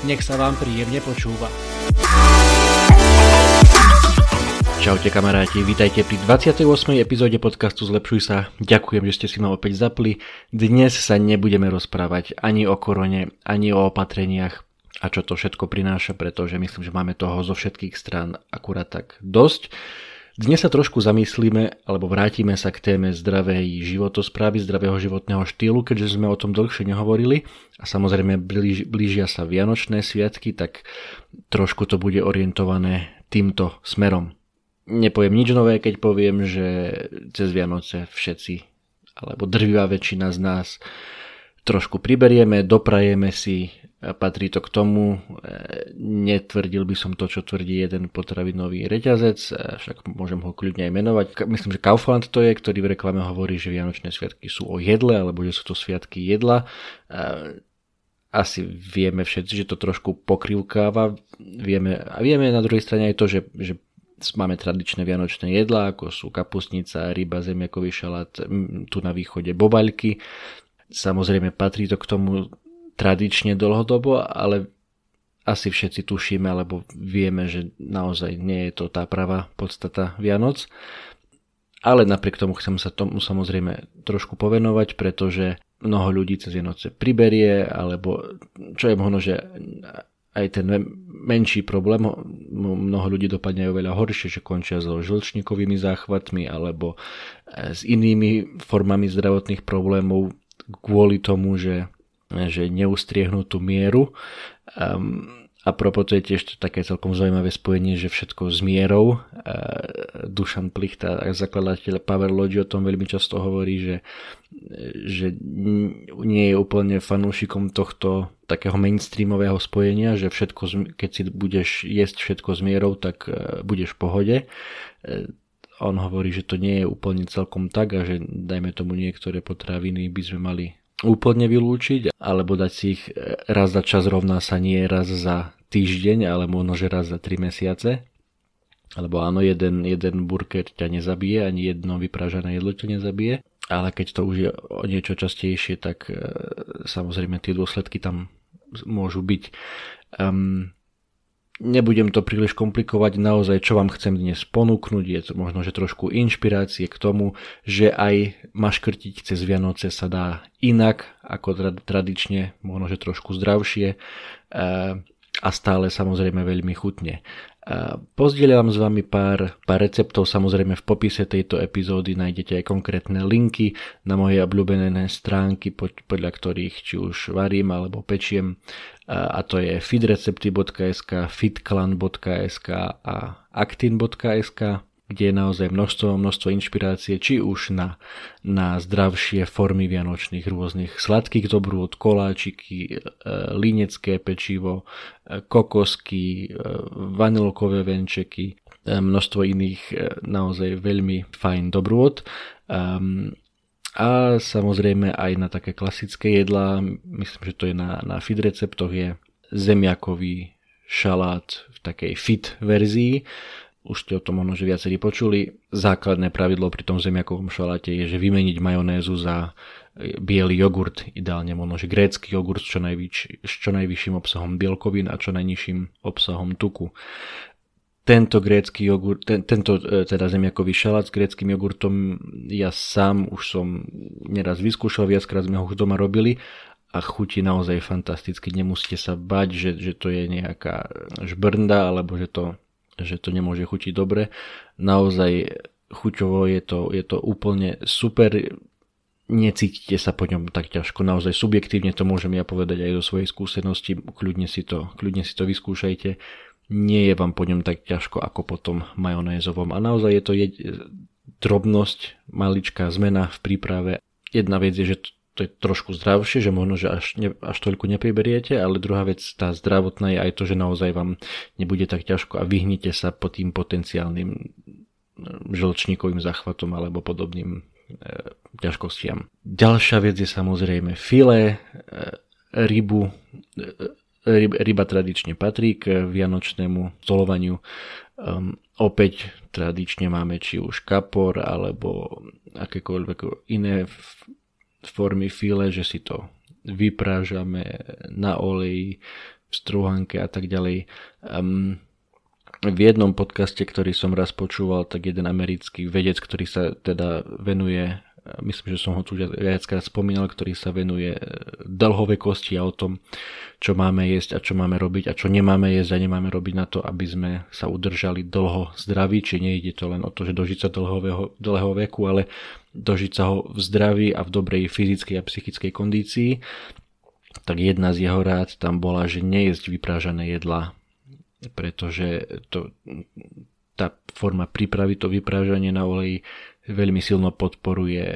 Nech sa vám príjemne počúva. Čaute kamaráti, vítajte pri 28. epizóde podcastu Zlepšuj sa. Ďakujem, že ste si ma opäť zapli. Dnes sa nebudeme rozprávať ani o korone, ani o opatreniach a čo to všetko prináša, pretože myslím, že máme toho zo všetkých strán akurát tak dosť. Dnes sa trošku zamyslíme, alebo vrátime sa k téme zdravej životosprávy, zdravého životného štýlu, keďže sme o tom dlhšie nehovorili a samozrejme blížia sa Vianočné sviatky, tak trošku to bude orientované týmto smerom. Nepoviem nič nové, keď poviem, že cez Vianoce všetci, alebo drvivá väčšina z nás, trošku priberieme, doprajeme si, patrí to k tomu, netvrdil by som to, čo tvrdí jeden potravinový reťazec, však môžem ho kľudne aj menovať. Myslím, že Kaufland to je, ktorý v reklame hovorí, že Vianočné sviatky sú o jedle, alebo že sú to sviatky jedla. Asi vieme všetci, že to trošku pokrivkáva. Vieme na druhej strane aj to, že máme tradičné vianočné jedlá, ako sú kapustnica, ryba, zemiakový šalát, tu na východe bobaľky. Samozrejme patrí to k tomu tradične dlhodobo, ale asi všetci tušíme, alebo vieme, že naozaj nie je to tá pravá podstata Vianoc. Ale napriek tomu chcem sa tomu samozrejme trošku povenovať, pretože mnoho ľudí cez Vianoce priberie, alebo čo je možno, že aj ten menší problém, mnoho ľudí dopadne aj oveľa horšie, že končia so žlčníkovými záchvatmi alebo s inými formami zdravotných problémov kvôli tomu, že neustriehnú tú mieru. A propos, to je tiež také celkom zaujímavé spojenie, že všetko s mierou. Dušan Plichta, zakladateľ Powerlogy, o tom veľmi často hovorí, že nie je úplne fanúšikom tohto takého mainstreamového spojenia, že všetko, keď si budeš jesť všetko s mierou, tak budeš v pohode. On hovorí, že to nie je úplne celkom tak a že dajme tomu niektoré potraviny by sme mali úplne vylúčiť, alebo dať si ich raz za čas, rovná sa nie raz za týždeň, ale možno že raz za 3 mesiace. Alebo áno, jeden burger ťa nezabije, ani jedno vypražané jedlo ťa nezabije, ale keď to už je o niečo častejšie, tak samozrejme tie dôsledky tam môžu byť. Nebudem to príliš komplikovať, naozaj čo vám chcem dnes ponúknuť je to možno, že trošku inšpirácie k tomu, že aj maškrtiť cez Vianoce sa dá inak ako tradične, možno, že trošku zdravšie a stále samozrejme veľmi chutne. Pozdieľam s vami pár receptov, samozrejme v popise tejto epizódy nájdete aj konkrétne linky na moje obľúbené stránky, podľa ktorých či už varím alebo pečiem, a to je fitrecepty.sk, fitclan.sk a actin.sk, kde je naozaj množstvo inšpirácie, či už na zdravšie formy vianočných rôznych sladkých dobrôd, koláčiky, línecké pečivo, kokosky, vanilkové venčeky, množstvo iných naozaj veľmi fajn dobrôd. A samozrejme aj na také klasické jedlá, myslím, že to je na fit receptoch, je zemiakový šalát v takej fit verzii. Už ste o tom možno, že viacerí počuli. Základné pravidlo pri tom zemiakovom šaláte je, že vymeniť majonézu za biely jogurt, ideálne možno, že grécky jogurt s čo najvyšším obsahom bielkovín a čo najnižším obsahom tuku. Tento grécky jogurt, tento zemiakový šalát s gréckym jogurtom ja sám už som neraz vyskúšal, viackrát sme ho doma robili a chutí naozaj fantasticky. Nemusíte sa bať, že to je nejaká žbrnda alebo že to nemôže chutiť dobre. Naozaj chuťovo je to úplne super. Necítite sa po ňom tak ťažko. Naozaj subjektívne to môžem ja povedať aj do svojej skúsenosti. Kľudne si to vyskúšajte. Nie je vám po ňom tak ťažko ako po tom majonézovom. A naozaj je to drobnosť, maličká zmena v príprave. Jedna vec je, že to je trošku zdravšie, že možno, že až toľko nepriberiete, ale druhá vec, tá zdravotná je aj to, že naozaj vám nebude tak ťažko a vyhnite sa po tým potenciálnym žlčníkovým záchvatom alebo podobným ťažkostiam. Ďalšia vec je samozrejme filé, rybu. Ryba tradične patrí k vianočnému stolovaniu. Opäť tradične máme či už kapor alebo akékoľvek iné formy file, že si to vyprážame na oleji, v strúhanke a tak ďalej. V jednom podcaste, ktorý som raz počúval, tak jeden americký vedec, ktorý sa teda venuje, myslím, že som ho tu viackrát spomínal, ktorý sa venuje dlhovej kosti a o tom, čo máme jesť a čo máme robiť a čo nemáme jesť a nemáme robiť na to, aby sme sa udržali dlho zdraví, či nejde to len o to, že dožiť sa dlhého veku, ale dožiť sa ho v zdraví a v dobrej fyzickej a psychickej kondícii. Tak jedna z jeho rád tam bola, že nejesť vyprážané jedlá, pretože tá forma prípravy, to vyprážanie na oleji veľmi silno podporuje,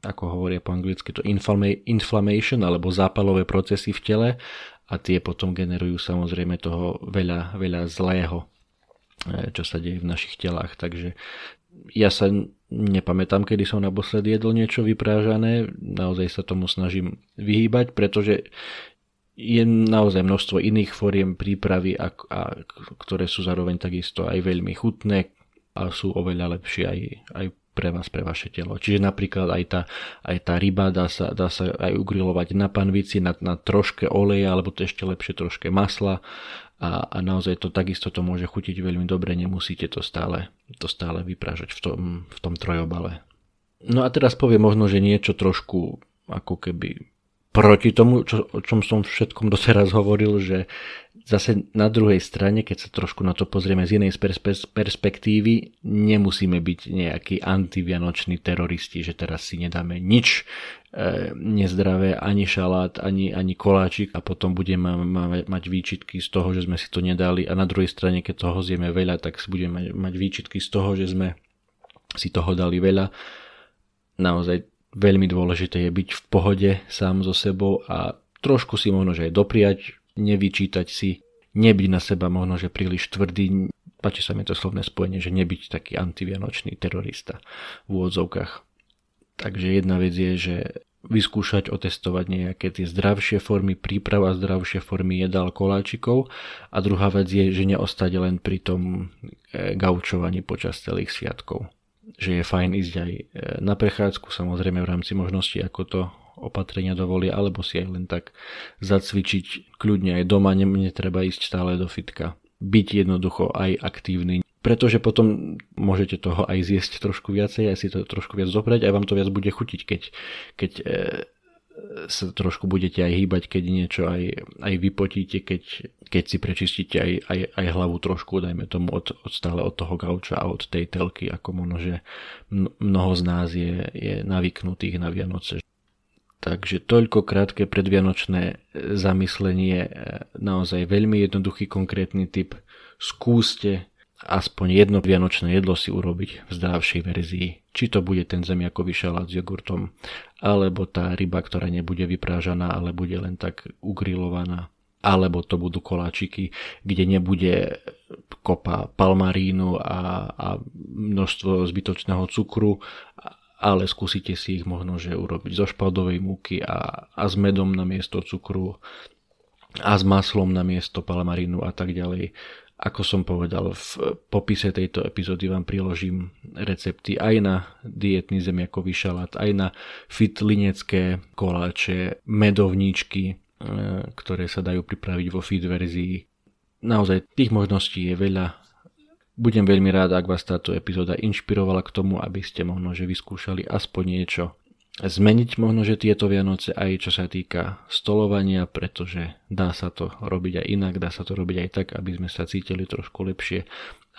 ako hovoria po anglicky, to inflammation alebo zápalové procesy v tele a tie potom generujú samozrejme toho veľa, veľa zlého, čo sa deje v našich telách. Takže ja sa nepamätám, kedy som naposledy jedol niečo vyprážané, naozaj sa tomu snažím vyhýbať, pretože je naozaj množstvo iných foriem prípravy, ktoré sú zároveň takisto aj veľmi chutné a sú oveľa lepšie aj pre vás, pre vaše telo. Čiže napríklad aj tá ryba dá sa aj ugrilovať na panvici, na troške oleja, alebo to ešte lepšie troške masla a naozaj to takisto to môže chutiť veľmi dobre, nemusíte to stále vyprážať v tom trojobale. No a teraz poviem možno, že niečo trošku ako keby proti tomu, o čom som všetkom doteraz hovoril, že zase na druhej strane, keď sa trošku na to pozrieme z inej perspektívy, nemusíme byť nejakí antivianoční teroristi, že teraz si nedáme nič nezdravé, ani šalát, ani koláčik a potom budeme mať výčitky z toho, že sme si to nedali a na druhej strane, keď toho zjeme veľa, tak budeme mať výčitky z toho, že sme si toho dali veľa. Naozaj veľmi dôležité je byť v pohode sám so sebou a trošku si možno, že aj dopriať, nevyčítať si, nebyť na seba možno, že príliš tvrdý. Páči sa mi to slovné spojenie, že nebyť taký antivianočný terorista v úvodzovkách. Takže jedna vec je, že vyskúšať, otestovať nejaké tie zdravšie formy príprav a zdravšie formy jedál, koláčikov a druhá vec je, že neostať len pri tom gaučovaní počas celých sviatkov. Že je fajn ísť aj na prechádzku, samozrejme v rámci možnosti, ako to opatrenia dovolia, alebo si aj len tak zacvičiť kľudne aj doma, netreba ísť stále do fitka. Byť jednoducho aj aktívny, pretože potom môžete toho aj zjesť trošku viacej, aj si to trošku viac zobrať, aj vám to viac bude chutiť, keď sa trošku budete aj hýbať, keď niečo aj vypotíte, keď si prečistíte aj hlavu trošku, dajme tomu stále od toho gauča a od tej telky, ako možno, že mnoho z nás je navyknutých na Vianoce. Takže toľko krátke predvianočné zamyslenie, naozaj veľmi jednoduchý, konkrétny tip. Skúste aspoň jedno vianočné jedlo si urobiť v zdravšej verzii. Či to bude ten zemiakový šalát s jogurtom, alebo tá ryba, ktorá nebude vyprážaná, ale bude len tak ugrilovaná, alebo to budú koláčiky, kde nebude kopa palmarínu a množstvo zbytočného cukru, ale skúsite si ich možno, že urobiť zo špaldovej múky a s medom namiesto cukru a s maslom namiesto palmarínu a tak ďalej. Ako som povedal, v popise tejto epizódy vám priložím recepty aj na dietný zemiakový šalát, aj na fitlinecké koláče, medovníčky, ktoré sa dajú pripraviť vo fit verzii. Naozaj tých možností je veľa. Budem veľmi rád, ak vás táto epizóda inšpirovala k tomu, aby ste možno, že vyskúšali aspoň niečo zmeniť možno, že tieto Vianoce aj čo sa týka stolovania, pretože dá sa to robiť aj inak, dá sa to robiť aj tak, aby sme sa cítili trošku lepšie,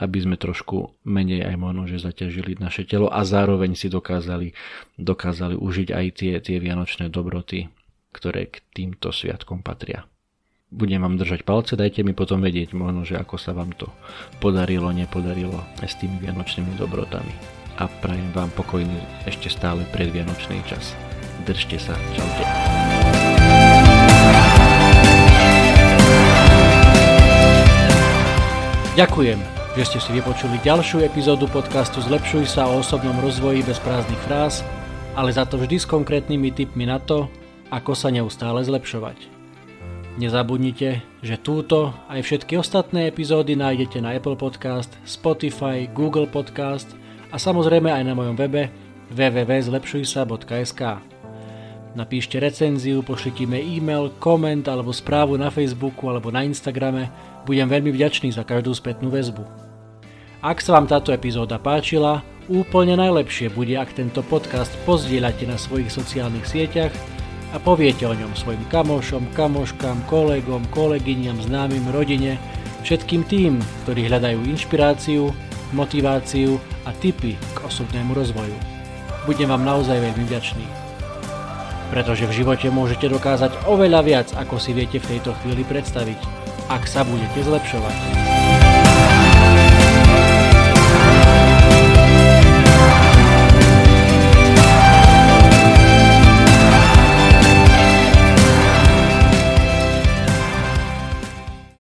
aby sme trošku menej aj možno, že zaťažili naše telo a zároveň si dokázali užiť aj tie vianočné dobroty, ktoré k týmto sviatkom patria. Budem vám držať palce, dajte mi potom vedieť možno, že ako sa vám to podarilo, nepodarilo s tými vianočnými dobrotami. A prajem vám pokojný ešte stále predvianočný čas. Držte sa. Čaute. Ďakujem, že ste si vypočuli ďalšiu epizódu podcastu Zlepšuj sa o osobnom rozvoji bez prázdnych fráz, ale za to vždy s konkrétnymi tipmi na to, ako sa neustále zlepšovať. Nezabudnite, že túto aj všetky ostatné epizódy nájdete na Apple Podcast, Spotify, Google Podcast a samozrejme aj na mojom webe www.zlepšujsa.sk. Napíšte recenziu, pošlite mi e-mail, koment alebo správu na Facebooku alebo na Instagrame. Budem veľmi vďačný za každú spätnú väzbu. Ak sa vám táto epizóda páčila, úplne najlepšie bude, ak tento podcast pozdieľate na svojich sociálnych sieťach a poviete o ňom svojim kamošom, kamoškám, kolegom, kolegyňam, známym, rodine, všetkým tým, ktorí hľadajú inšpiráciu, motiváciu a tipy k osobnému rozvoju. Budem vám naozaj veľmi vďačný. Pretože v živote môžete dokázať oveľa viac, ako si viete v tejto chvíli predstaviť, ak sa budete zlepšovať.